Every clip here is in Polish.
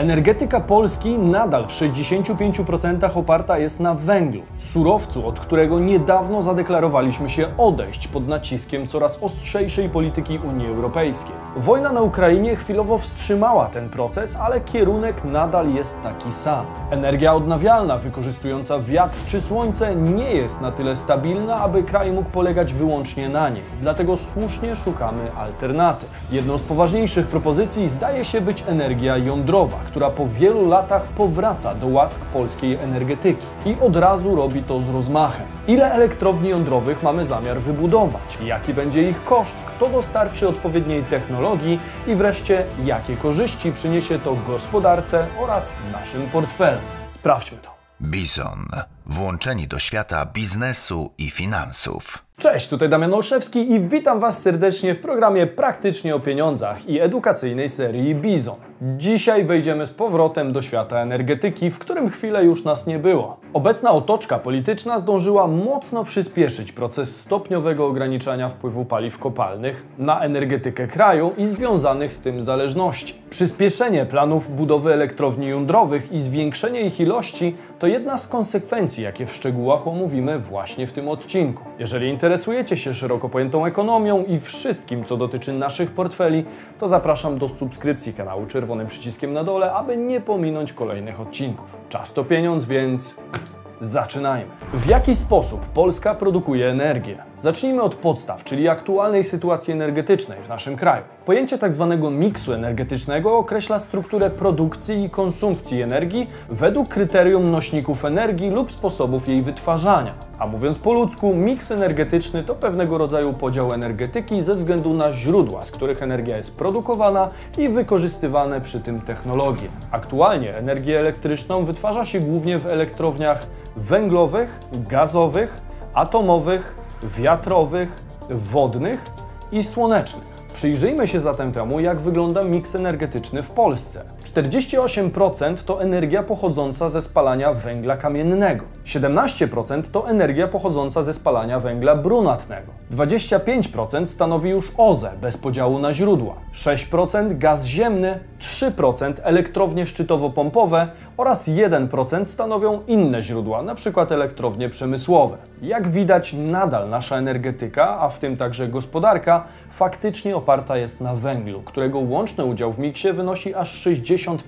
Energetyka Polski nadal w 65% oparta jest na węglu, surowcu, od którego niedawno zadeklarowaliśmy się odejść pod naciskiem coraz ostrzejszej polityki Unii Europejskiej. Wojna na Ukrainie chwilowo wstrzymała ten proces, ale kierunek nadal jest taki sam. Energia odnawialna wykorzystująca wiatr czy słońce nie jest na tyle stabilna, aby kraj mógł polegać wyłącznie na niej. Dlatego słusznie szukamy alternatyw. Jedną z poważniejszych propozycji zdaje się być energia jądrowa, która po wielu latach powraca do łask polskiej energetyki i od razu robi to z rozmachem. Ile elektrowni jądrowych mamy zamiar wybudować? Jaki będzie ich koszt? Kto dostarczy odpowiedniej technologii? I wreszcie, jakie korzyści przyniesie to gospodarce oraz naszym portfelom? Sprawdźmy to. Bizon. Włączeni do świata biznesu i finansów. Cześć, tutaj Damian Olszewski i witam Was serdecznie w programie Praktycznie o pieniądzach i edukacyjnej serii Bizon. Dzisiaj wejdziemy z powrotem do świata energetyki, w którym chwilę już nas nie było. Obecna otoczka polityczna zdążyła mocno przyspieszyć proces stopniowego ograniczania wpływu paliw kopalnych na energetykę kraju i związanych z tym zależności. Przyspieszenie planów budowy elektrowni jądrowych i zwiększenie ich ilości to jedna z konsekwencji, jakie w szczegółach omówimy właśnie w tym odcinku. Jeżeli interesujecie się szeroko pojętą ekonomią i wszystkim, co dotyczy naszych portfeli, to zapraszam do subskrypcji kanału czerwonym przyciskiem na dole, aby nie pominąć kolejnych odcinków. Czas to pieniądz, więc zaczynajmy. W jaki sposób Polska produkuje energię? Zacznijmy od podstaw, czyli aktualnej sytuacji energetycznej w naszym kraju. Pojęcie tzw. miksu energetycznego określa strukturę produkcji i konsumpcji energii według kryterium nośników energii lub sposobów jej wytwarzania. A mówiąc po ludzku, miks energetyczny to pewnego rodzaju podział energetyki ze względu na źródła, z których energia jest produkowana i wykorzystywane przy tym technologie. Aktualnie energię elektryczną wytwarza się głównie w elektrowniach węglowych, gazowych, atomowych, wiatrowych, wodnych i słonecznych. Przyjrzyjmy się zatem temu, jak wygląda miks energetyczny w Polsce. 48% to energia pochodząca ze spalania węgla kamiennego, 17% to energia pochodząca ze spalania węgla brunatnego, 25% stanowi już OZE bez podziału na źródła, 6% gaz ziemny, 3% elektrownie szczytowo-pompowe oraz 1% stanowią inne źródła, np. elektrownie przemysłowe. Jak widać, nadal nasza energetyka, a w tym także gospodarka, faktycznie oparta jest na węglu, którego łączny udział w miksie wynosi aż 65%.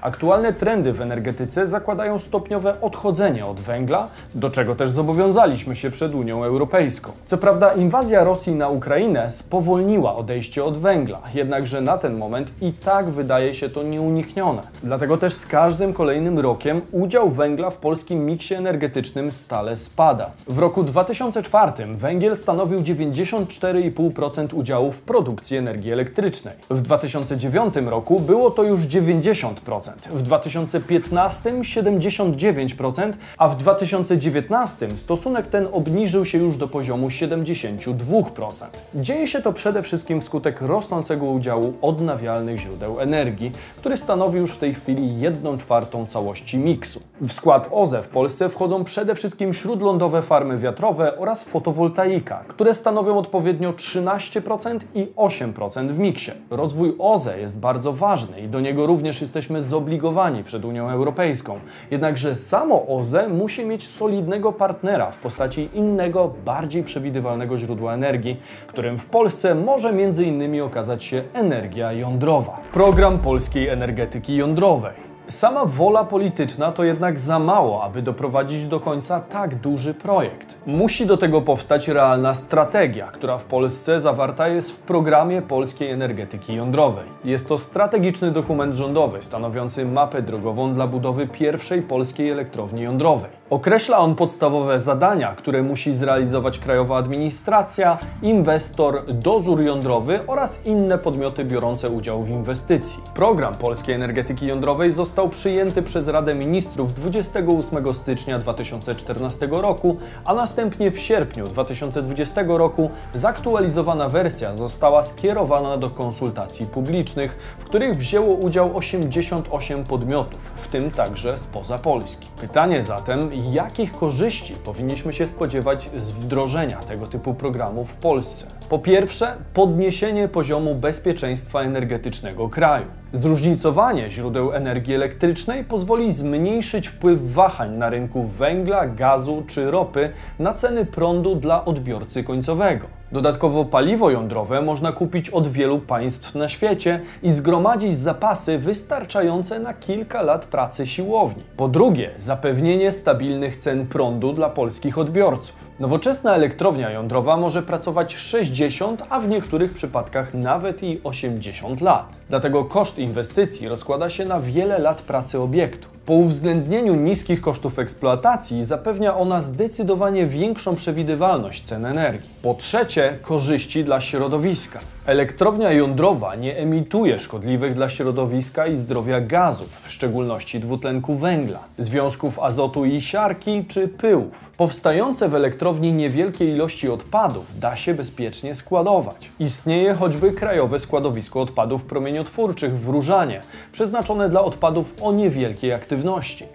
Aktualne trendy w energetyce zakładają stopniowe odchodzenie od węgla, do czego też zobowiązaliśmy się przed Unią Europejską. Co prawda inwazja Rosji na Ukrainę spowolniła odejście od węgla, jednakże na ten moment i tak wydaje się to nieuniknione. Dlatego też z każdym kolejnym rokiem udział węgla w polskim miksie energetycznym stale spada. W roku 2004 węgiel stanowił 94,5% udziału w produkcji energii elektrycznej. W 2009 roku było to już 90%. W 2015 79%, a w 2019 stosunek ten obniżył się już do poziomu 72%. Dzieje się to przede wszystkim wskutek rosnącego udziału odnawialnych źródeł energii, który stanowi już w tej chwili 1/4 całości miksu. W skład OZE w Polsce wchodzą przede wszystkim śródlądowe farmy wiatrowe oraz fotowoltaika, które stanowią odpowiednio 13% i 8% w miksie. Rozwój OZE jest bardzo ważny i do niego również jesteśmy zobligowani przed Unią Europejską. Jednakże samo OZE musi mieć solidnego partnera w postaci innego, bardziej przewidywalnego źródła energii, którym w Polsce może m.in. okazać się energia jądrowa. Program polskiej energetyki jądrowej. Sama wola polityczna to jednak za mało, aby doprowadzić do końca tak duży projekt. Musi do tego powstać realna strategia, która w Polsce zawarta jest w programie polskiej energetyki jądrowej. Jest to strategiczny dokument rządowy stanowiący mapę drogową dla budowy pierwszej polskiej elektrowni jądrowej. Określa on podstawowe zadania, które musi zrealizować krajowa administracja, inwestor, dozór jądrowy oraz inne podmioty biorące udział w inwestycji. Program polskiej energetyki jądrowej został przyjęty przez Radę Ministrów 28 stycznia 2014 roku, a następnie w sierpniu 2020 roku zaktualizowana wersja została skierowana do konsultacji publicznych, w których wzięło udział 88 podmiotów, w tym także spoza Polski. Pytanie zatem, jakich korzyści powinniśmy się spodziewać z wdrożenia tego typu programu w Polsce? Po pierwsze, podniesienie poziomu bezpieczeństwa energetycznego kraju. Zróżnicowanie źródeł energii elektrycznej pozwoli zmniejszyć wpływ wahań na rynku węgla, gazu czy ropy na ceny prądu dla odbiorcy końcowego. Dodatkowo paliwo jądrowe można kupić od wielu państw na świecie i zgromadzić zapasy wystarczające na kilka lat pracy siłowni. Po drugie, zapewnienie stabilnych cen prądu dla polskich odbiorców. Nowoczesna elektrownia jądrowa może pracować 60, a w niektórych przypadkach nawet i 80 lat. Dlatego koszt inwestycji rozkłada się na wiele lat pracy obiektu. Po uwzględnieniu niskich kosztów eksploatacji zapewnia ona zdecydowanie większą przewidywalność cen energii. Po trzecie, korzyści dla środowiska. Elektrownia jądrowa nie emituje szkodliwych dla środowiska i zdrowia gazów, w szczególności dwutlenku węgla, związków azotu i siarki czy pyłów. Powstające w elektrowni niewielkie ilości odpadów da się bezpiecznie składować. Istnieje choćby Krajowe Składowisko Odpadów Promieniotwórczych w Różanie, przeznaczone dla odpadów o niewielkiej aktywności.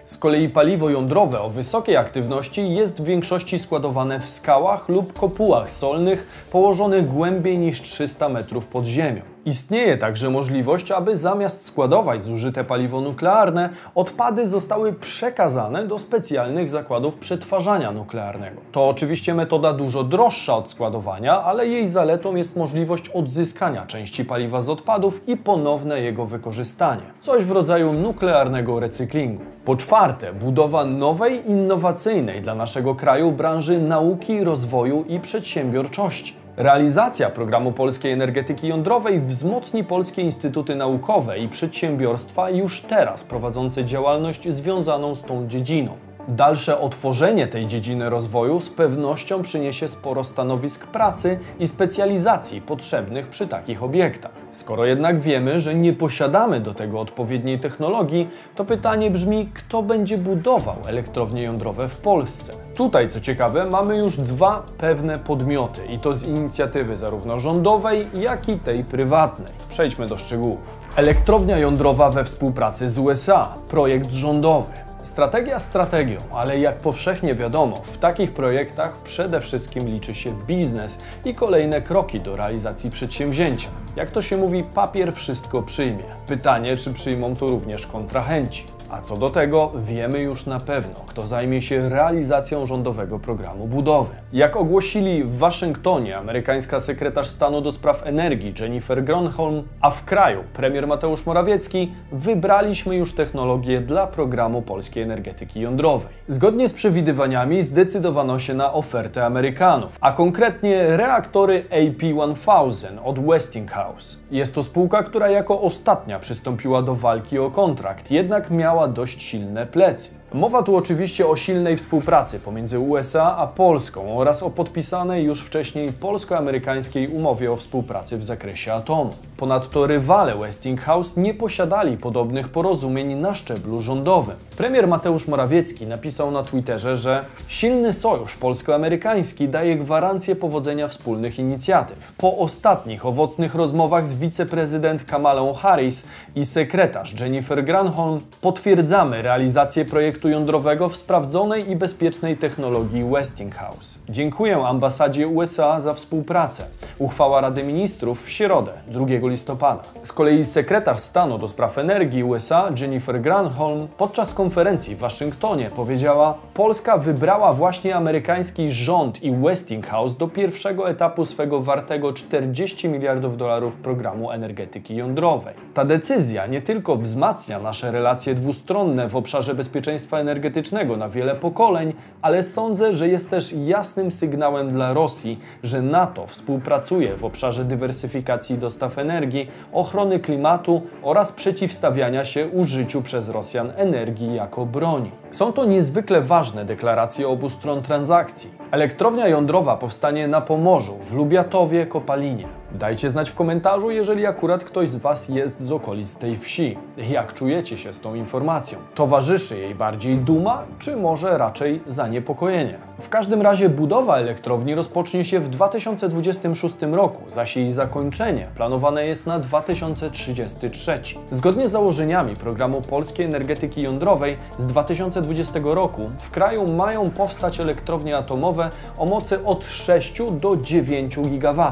Z kolei paliwo jądrowe o wysokiej aktywności jest w większości składowane w skałach lub kopułach solnych położonych głębiej niż 300 metrów pod ziemią. Istnieje także możliwość, aby zamiast składować zużyte paliwo nuklearne, odpady zostały przekazane do specjalnych zakładów przetwarzania nuklearnego. To oczywiście metoda dużo droższa od składowania, ale jej zaletą jest możliwość odzyskania części paliwa z odpadów i ponowne jego wykorzystanie. Coś w rodzaju nuklearnego recyklingu. Po czwarte, budowa nowej, innowacyjnej dla naszego kraju branży nauki, rozwoju i przedsiębiorczości. Realizacja programu polskiej energetyki jądrowej wzmocni polskie instytuty naukowe i przedsiębiorstwa już teraz prowadzące działalność związaną z tą dziedziną. Dalsze otworzenie tej dziedziny rozwoju z pewnością przyniesie sporo stanowisk pracy i specjalizacji potrzebnych przy takich obiektach. Skoro jednak wiemy, że nie posiadamy do tego odpowiedniej technologii, to pytanie brzmi, kto będzie budował elektrownie jądrowe w Polsce? Tutaj, co ciekawe, mamy już dwa pewne podmioty i to z inicjatywy zarówno rządowej, jak i tej prywatnej. Przejdźmy do szczegółów. Elektrownia jądrowa we współpracy z USA. Projekt rządowy. Strategia strategią, ale jak powszechnie wiadomo, w takich projektach przede wszystkim liczy się biznes i kolejne kroki do realizacji przedsięwzięcia. Jak to się mówi, papier wszystko przyjmie. Pytanie, czy przyjmą to również kontrahenci. A co do tego, wiemy już na pewno, kto zajmie się realizacją rządowego programu budowy. Jak ogłosili w Waszyngtonie amerykańska sekretarz stanu do spraw energii Jennifer Granholm, a w kraju premier Mateusz Morawiecki, wybraliśmy już technologię dla programu polskiej energetyki jądrowej. Zgodnie z przewidywaniami zdecydowano się na ofertę Amerykanów, a konkretnie reaktory AP1000 od Westinghouse. Jest to spółka, która jako ostatnia przystąpiła do walki o kontrakt, jednak miała dość silne plecy. Mowa tu oczywiście o silnej współpracy pomiędzy USA a Polską oraz o podpisanej już wcześniej polsko-amerykańskiej umowie o współpracy w zakresie atomu. Ponadto rywale Westinghouse nie posiadali podobnych porozumień na szczeblu rządowym. Premier Mateusz Morawiecki napisał na Twitterze, że silny sojusz polsko-amerykański daje gwarancję powodzenia wspólnych inicjatyw. Po ostatnich owocnych rozmowach z wiceprezydent Kamalą Harris i sekretarz Jennifer Granholm potwierdzamy realizację projektu jądrowego w sprawdzonej i bezpiecznej technologii Westinghouse. Dziękuję ambasadzie USA za współpracę. Uchwała Rady Ministrów w środę, 2 listopada. Z kolei sekretarz stanu do spraw energii USA Jennifer Granholm podczas konferencji w Waszyngtonie powiedziała: Polska wybrała właśnie amerykański rząd i Westinghouse do pierwszego etapu swego wartego 40 miliardów dolarów programu energetyki jądrowej. Ta decyzja nie tylko wzmacnia nasze relacje dwustronne w obszarze bezpieczeństwa energetycznego na wiele pokoleń, ale sądzę, że jest też jasnym sygnałem dla Rosji, że NATO współpracuje w obszarze dywersyfikacji dostaw energii, ochrony klimatu oraz przeciwstawiania się użyciu przez Rosjan energii jako broni. Są to niezwykle ważne deklaracje obu stron transakcji. Elektrownia jądrowa powstanie na Pomorzu, w Lubiatowie, Kopalinie. Dajcie znać w komentarzu, jeżeli akurat ktoś z Was jest z okolic tej wsi. Jak czujecie się z tą informacją? Towarzyszy jej bardziej duma, czy może raczej zaniepokojenie? W każdym razie budowa elektrowni rozpocznie się w 2026 roku, zaś jej zakończenie planowane jest na 2033. Zgodnie z założeniami programu polskiej energetyki jądrowej z 2020 roku w kraju mają powstać elektrownie atomowe o mocy od 6 do 9 GW.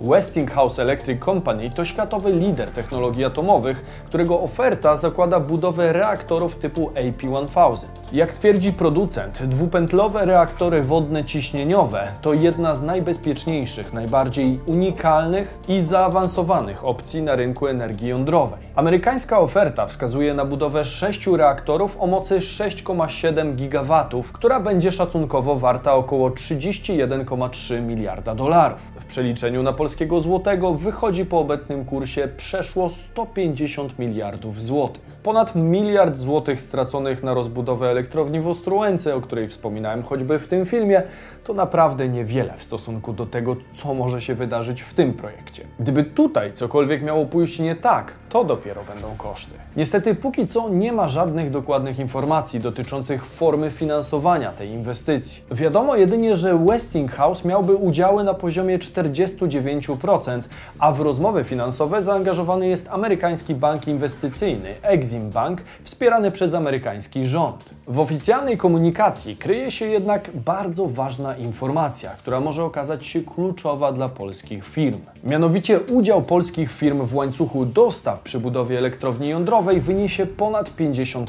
Westinghouse Electric Company to światowy lider technologii atomowych, którego oferta zakłada budowę reaktorów typu AP1000. Jak twierdzi producent, dwupętlowe reaktory wodne ciśnieniowe to jedna z najbezpieczniejszych, najbardziej unikalnych i zaawansowanych opcji na rynku energii jądrowej. Amerykańska oferta wskazuje na budowę 6 reaktorów o mocy 6,7 GW, która będzie szacunkowo warta około 31,3 miliarda dolarów. W przeliczeniu na polskiego złotego wychodzi po obecnym kursie przeszło 150 miliardów złotych. Ponad miliard złotych straconych na rozbudowę elektrowni w Ostrołęce, o której wspominałem choćby w tym filmie, to naprawdę niewiele w stosunku do tego, co może się wydarzyć w tym projekcie. Gdyby tutaj cokolwiek miało pójść nie tak, to dopiero będą koszty. Niestety póki co nie ma żadnych dokładnych informacji dotyczących formy finansowania tej inwestycji. Wiadomo jedynie, że Westinghouse miałby udziały na poziomie 49%, a w rozmowy finansowe zaangażowany jest amerykański bank inwestycyjny EXIM Bank, wspierany przez amerykański rząd. W oficjalnej komunikacji kryje się jednak bardzo ważna informacja, która może okazać się kluczowa dla polskich firm. Mianowicie udział polskich firm w łańcuchu dostaw przy budowie elektrowni jądrowej wyniesie ponad 50%.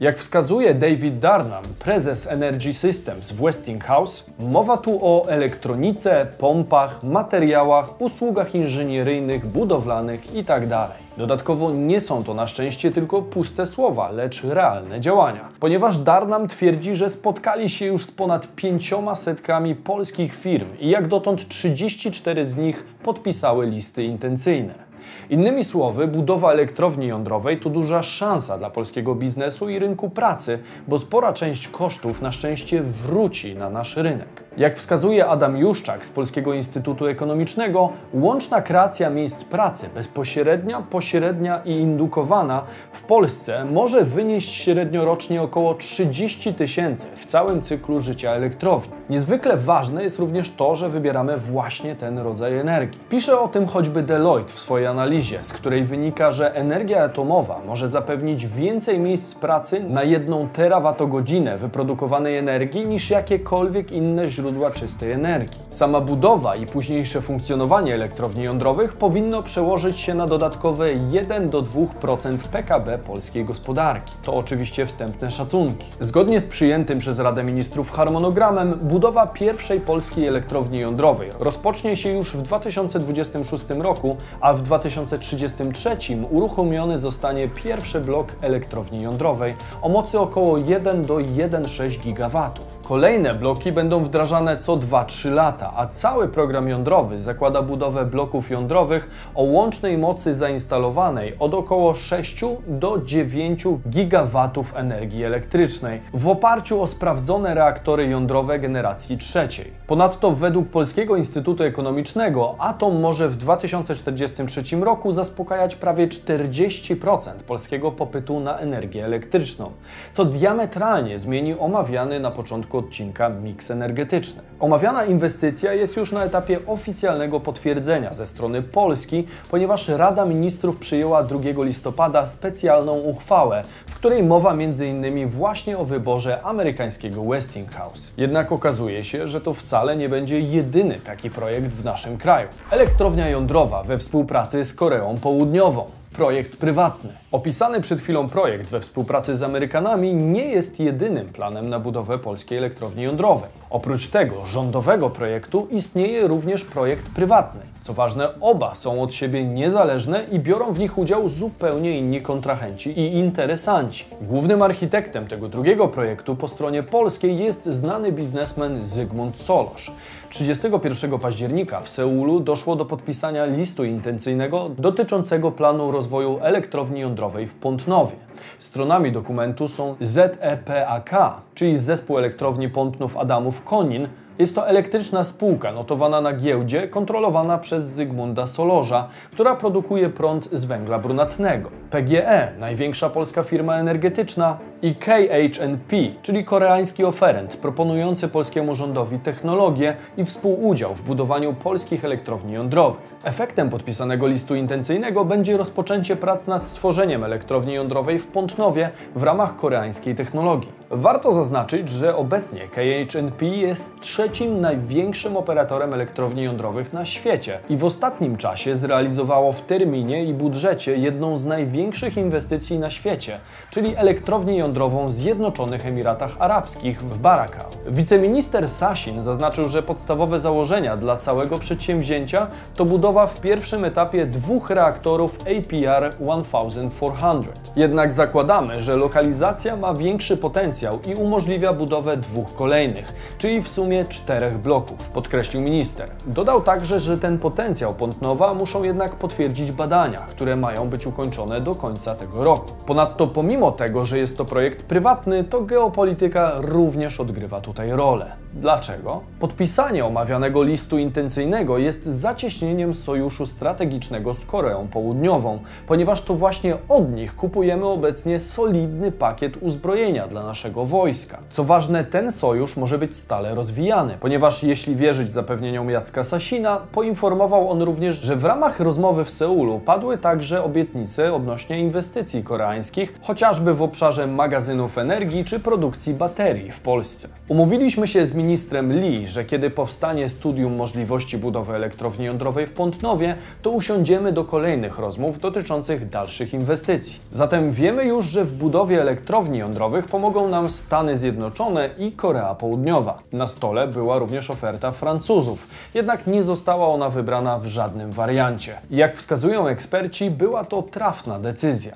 Jak wskazuje David Darnham, prezes Energy Systems w Westinghouse, mowa tu o elektronice, pompach, materiałach, usługach inżynieryjnych, budowlanych itd. Dodatkowo nie są to na szczęście tylko puste słowa, lecz realne działania. Ponieważ Darnham twierdzi, że spotkali się już z ponad 500 polskich firm i jak dotąd 34 z nich podpisały listy intencyjne. Innymi słowy, budowa elektrowni jądrowej to duża szansa dla polskiego biznesu i rynku pracy, bo spora część kosztów na szczęście wróci na nasz rynek. Jak wskazuje Adam Juszczak z Polskiego Instytutu Ekonomicznego, łączna kreacja miejsc pracy bezpośrednia, pośrednia i indukowana w Polsce może wynieść średniorocznie około 30 000 w całym cyklu życia elektrowni. Niezwykle ważne jest również to, że wybieramy właśnie ten rodzaj energii. Pisze o tym choćby Deloitte w swojej analizie, z której wynika, że energia atomowa może zapewnić więcej miejsc pracy na 1 terawatogodzinę wyprodukowanej energii niż jakiekolwiek inne źródła czystej energii. Sama budowa i późniejsze funkcjonowanie elektrowni jądrowych powinno przełożyć się na dodatkowe 1-2% PKB polskiej gospodarki. To oczywiście wstępne szacunki. Zgodnie z przyjętym przez Radę Ministrów harmonogramem, budowa pierwszej polskiej elektrowni jądrowej rozpocznie się już w 2026 roku, a w 2033 uruchomiony zostanie pierwszy blok elektrowni jądrowej o mocy około 1-1,6 GW. Kolejne bloki będą wdrażane co 2-3 lata, a cały program jądrowy zakłada budowę bloków jądrowych o łącznej mocy zainstalowanej od około 6-9 GW energii elektrycznej w oparciu o sprawdzone reaktory jądrowe generacji trzeciej. Ponadto według Polskiego Instytutu Ekonomicznego atom może w 2043 roku zaspokajać prawie 40% polskiego popytu na energię elektryczną, co diametralnie zmieni omawiany na początku odcinka miks energetyczny. Omawiana inwestycja jest już na etapie oficjalnego potwierdzenia ze strony Polski, ponieważ Rada Ministrów przyjęła 2 listopada specjalną uchwałę, w której mowa m.in. właśnie o wyborze amerykańskiego Westinghouse. Jednak okazuje się, że to wcale nie będzie jedyny taki projekt w naszym kraju. Elektrownia jądrowa we współpracy z Koreą Południową. Projekt prywatny. Opisany przed chwilą projekt we współpracy z Amerykanami nie jest jedynym planem na budowę polskiej elektrowni jądrowej. Oprócz tego rządowego projektu istnieje również projekt prywatny. Co ważne, oba są od siebie niezależne i biorą w nich udział zupełnie inni kontrahenci i interesanci. Głównym architektem tego drugiego projektu po stronie polskiej jest znany biznesmen Zygmunt Solorz. 31 października w Seulu doszło do podpisania listu intencyjnego dotyczącego planu rozwoju elektrowni jądrowej w Pątnowie. Stronami dokumentu są ZEPAK, czyli Zespół Elektrowni Pątnów, Adamów, Konin. Jest to elektryczna spółka notowana na giełdzie, kontrolowana przez Zygmunta Solorza, która produkuje prąd z węgla brunatnego. PGE, największa polska firma energetyczna, i KHNP, czyli koreański oferent proponujący polskiemu rządowi technologię i współudział w budowaniu polskich elektrowni jądrowych. Efektem podpisanego listu intencyjnego będzie rozpoczęcie prac nad stworzeniem elektrowni jądrowej w Pątnowie w ramach koreańskiej technologii. Warto zaznaczyć, że obecnie KHNP jest trzecim największym operatorem elektrowni jądrowych na świecie i w ostatnim czasie zrealizowało w terminie i budżecie jedną z największych inwestycji na świecie, czyli elektrownię jądrową w Zjednoczonych Emiratach Arabskich w Baraka. Wiceminister Sasin zaznaczył, że podstawowe założenia dla całego przedsięwzięcia to budowa w pierwszym etapie 2 reaktorów APR 1400. Jednak zakładamy, że lokalizacja ma większy potencjał i umożliwia budowę 2 kolejnych, czyli w sumie 4 bloków, podkreślił minister. Dodał także, że ten potencjał Pątnowa muszą jednak potwierdzić badania, które mają być ukończone do końca tego roku. Ponadto pomimo tego, że jest to projekt prywatny, to geopolityka również odgrywa tutaj rolę. Dlaczego? Podpisanie omawianego listu intencyjnego jest zacieśnieniem sojuszu strategicznego z Koreą Południową, ponieważ to właśnie od nich kupujemy obecnie solidny pakiet uzbrojenia dla naszego wojska. Co ważne, ten sojusz może być stale rozwijany, ponieważ jeśli wierzyć zapewnieniom Jacka Sasina, poinformował on również, że w ramach rozmowy w Seulu padły także obietnice odnośnie inwestycji koreańskich, chociażby w obszarze magazynów energii czy produkcji baterii w Polsce. Umówiliśmy się z ministrem Lee, że kiedy powstanie studium możliwości budowy elektrowni jądrowej w Pątnowie, to usiądziemy do kolejnych rozmów dotyczących dalszych inwestycji. Zatem wiemy już, że w budowie elektrowni jądrowych pomogą nam Stany Zjednoczone i Korea Południowa. Na stole była również oferta Francuzów, jednak nie została ona wybrana w żadnym wariancie. Jak wskazują eksperci, była to trafna decyzja.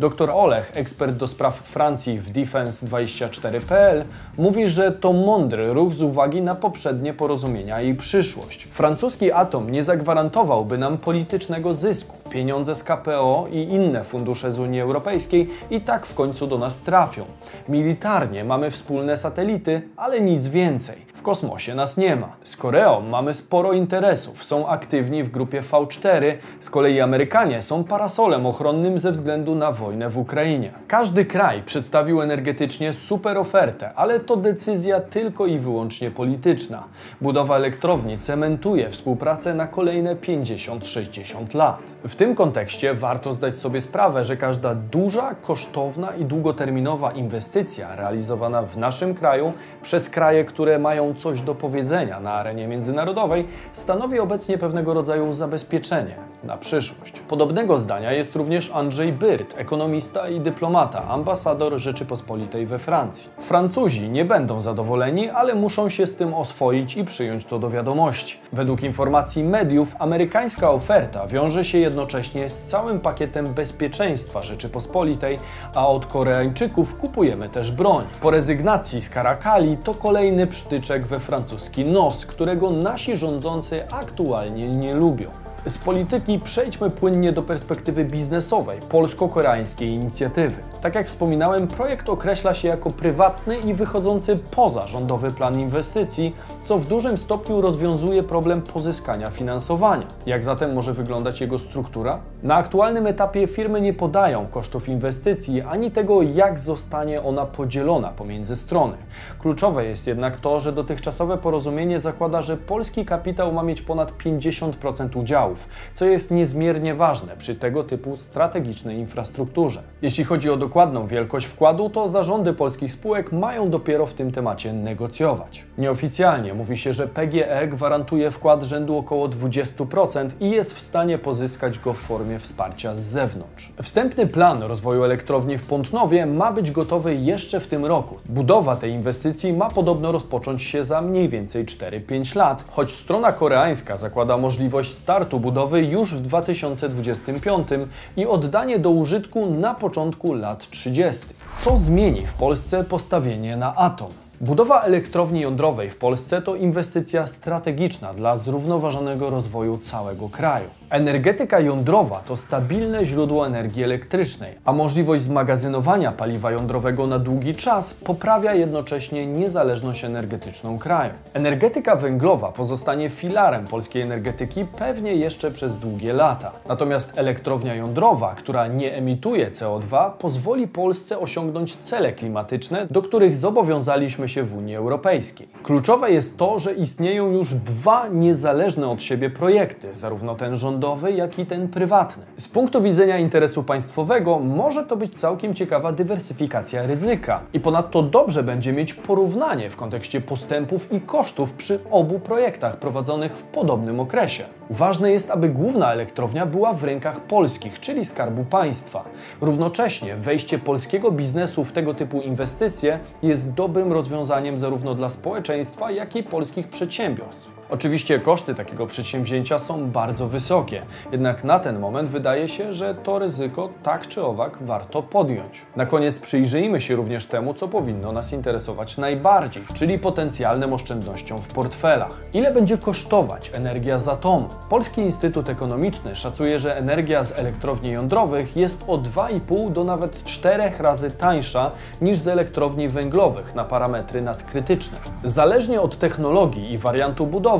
Dr Olech, ekspert do spraw Francji w defense24.pl, mówi, że to mądry ruch z uwagi na poprzednie porozumienia i przyszłość. Francuski atom nie zagwarantowałby nam politycznego zysku. Pieniądze z KPO i inne fundusze z Unii Europejskiej i tak w końcu do nas trafią. Militarnie mamy wspólne satelity, ale nic więcej. W kosmosie nas nie ma. Z Koreą mamy sporo interesów, są aktywni w grupie V4, z kolei Amerykanie są parasolem ochronnym ze względu na wojnę w Ukrainie. Każdy kraj przedstawił energetycznie super ofertę, ale to decyzja tylko i wyłącznie polityczna. Budowa elektrowni cementuje współpracę na kolejne 50-60 lat. W tym kontekście warto zdać sobie sprawę, że każda duża, kosztowna i długoterminowa inwestycja realizowana w naszym kraju przez kraje, które mają coś do powiedzenia na arenie międzynarodowej, stanowi obecnie pewnego rodzaju zabezpieczenie na przyszłość. Podobnego zdania jest również Andrzej Byrt, ekonomista i dyplomata, ambasador Rzeczypospolitej we Francji. Francuzi nie będą zadowoleni, ale muszą się z tym oswoić i przyjąć to do wiadomości. Według informacji mediów amerykańska oferta wiąże się jednocześnie z całym pakietem bezpieczeństwa Rzeczypospolitej, a od Koreańczyków kupujemy też broń. Po rezygnacji z Karakali to kolejny przytyczek we francuski nos, którego nasi rządzący aktualnie nie lubią. Z polityki przejdźmy płynnie do perspektywy biznesowej polsko-koreańskiej inicjatywy. Tak jak wspominałem, projekt określa się jako prywatny i wychodzący poza rządowy plan inwestycji, co w dużym stopniu rozwiązuje problem pozyskania finansowania. Jak zatem może wyglądać jego struktura? Na aktualnym etapie firmy nie podają kosztów inwestycji, ani tego, jak zostanie ona podzielona pomiędzy strony. Kluczowe jest jednak to, że dotychczasowe porozumienie zakłada, że polski kapitał ma mieć ponad 50% udziału, co jest niezmiernie ważne przy tego typu strategicznej infrastrukturze. Jeśli chodzi o dokładną wielkość wkładu, to zarządy polskich spółek mają dopiero w tym temacie negocjować. Nieoficjalnie mówi się, że PGE gwarantuje wkład rzędu około 20% i jest w stanie pozyskać go w formie wsparcia z zewnątrz. Wstępny plan rozwoju elektrowni w Pątnowie ma być gotowy jeszcze w tym roku. Budowa tej inwestycji ma podobno rozpocząć się za mniej więcej 4-5 lat, choć strona koreańska zakłada możliwość startu budowy już w 2025 i oddanie do użytku na początku lat 30. Co zmieni w Polsce postawienie na atom? Budowa elektrowni jądrowej w Polsce to inwestycja strategiczna dla zrównoważonego rozwoju całego kraju. Energetyka jądrowa to stabilne źródło energii elektrycznej, a możliwość zmagazynowania paliwa jądrowego na długi czas poprawia jednocześnie niezależność energetyczną kraju. Energetyka węglowa pozostanie filarem polskiej energetyki pewnie jeszcze przez długie lata. Natomiast elektrownia jądrowa, która nie emituje CO2, pozwoli Polsce osiągnąć cele klimatyczne, do których zobowiązaliśmy się w Unii Europejskiej. Kluczowe jest to, że istnieją już dwa niezależne od siebie projekty, zarówno ten rządowy, jak i ten prywatny. Z punktu widzenia interesu państwowego może to być całkiem ciekawa dywersyfikacja ryzyka i ponadto dobrze będzie mieć porównanie w kontekście postępów i kosztów przy obu projektach prowadzonych w podobnym okresie. Ważne jest, aby główna elektrownia była w rękach polskich, czyli Skarbu Państwa. Równocześnie wejście polskiego biznesu w tego typu inwestycje jest dobrym rozwiązaniem zarówno dla społeczeństwa, jak i polskich przedsiębiorstw. Oczywiście koszty takiego przedsięwzięcia są bardzo wysokie, jednak na ten moment wydaje się, że to ryzyko tak czy owak warto podjąć. Na koniec przyjrzyjmy się również temu, co powinno nas interesować najbardziej, czyli potencjalnym oszczędnościom w portfelach. Ile będzie kosztować energia z atomu? Polski Instytut Ekonomiczny szacuje, że energia z elektrowni jądrowych jest o 2,5 do nawet 4 razy tańsza niż z elektrowni węglowych na parametry nadkrytyczne. Zależnie od technologii i wariantu budowy,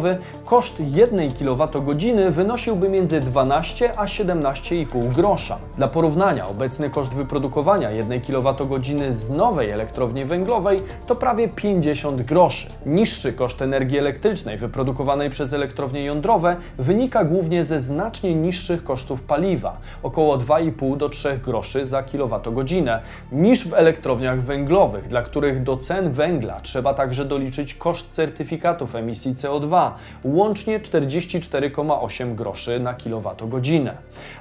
koszt 1 kWh wynosiłby między 12 a 17,5 grosza. Dla porównania, obecny koszt wyprodukowania 1 kWh z nowej elektrowni węglowej to prawie 50 groszy. Niższy koszt energii elektrycznej wyprodukowanej przez elektrownie jądrowe wynika głównie ze znacznie niższych kosztów paliwa, około 2,5 do 3 groszy za kWh, niż w elektrowniach węglowych, dla których do cen węgla trzeba także doliczyć koszt certyfikatów emisji CO2, łącznie 44,8 groszy na kWh.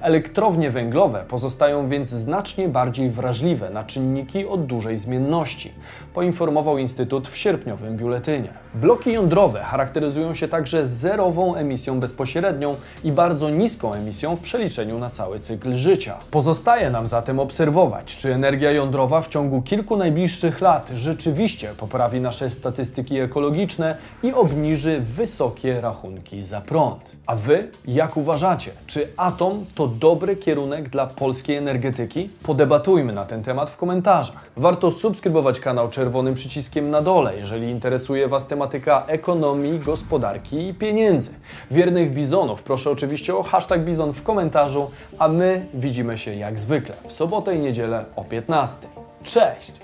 Elektrownie węglowe pozostają więc znacznie bardziej wrażliwe na czynniki o dużej zmienności, poinformował Instytut w sierpniowym biuletynie. Bloki jądrowe charakteryzują się także zerową emisją bezpośrednią i bardzo niską emisją w przeliczeniu na cały cykl życia. Pozostaje nam zatem obserwować, czy energia jądrowa w ciągu kilku najbliższych lat rzeczywiście poprawi nasze statystyki ekologiczne i obniży wysokie rachunki za prąd. A Wy jak uważacie? Czy atom to dobry kierunek dla polskiej energetyki? Podebatujmy na ten temat w komentarzach. Warto subskrybować kanał czerwonym przyciskiem na dole, jeżeli interesuje Was tematyka ekonomii, gospodarki i pieniędzy. Wiernych bizonów proszę oczywiście o #bizon w komentarzu, a my widzimy się jak zwykle w sobotę i niedzielę o 15:00. Cześć!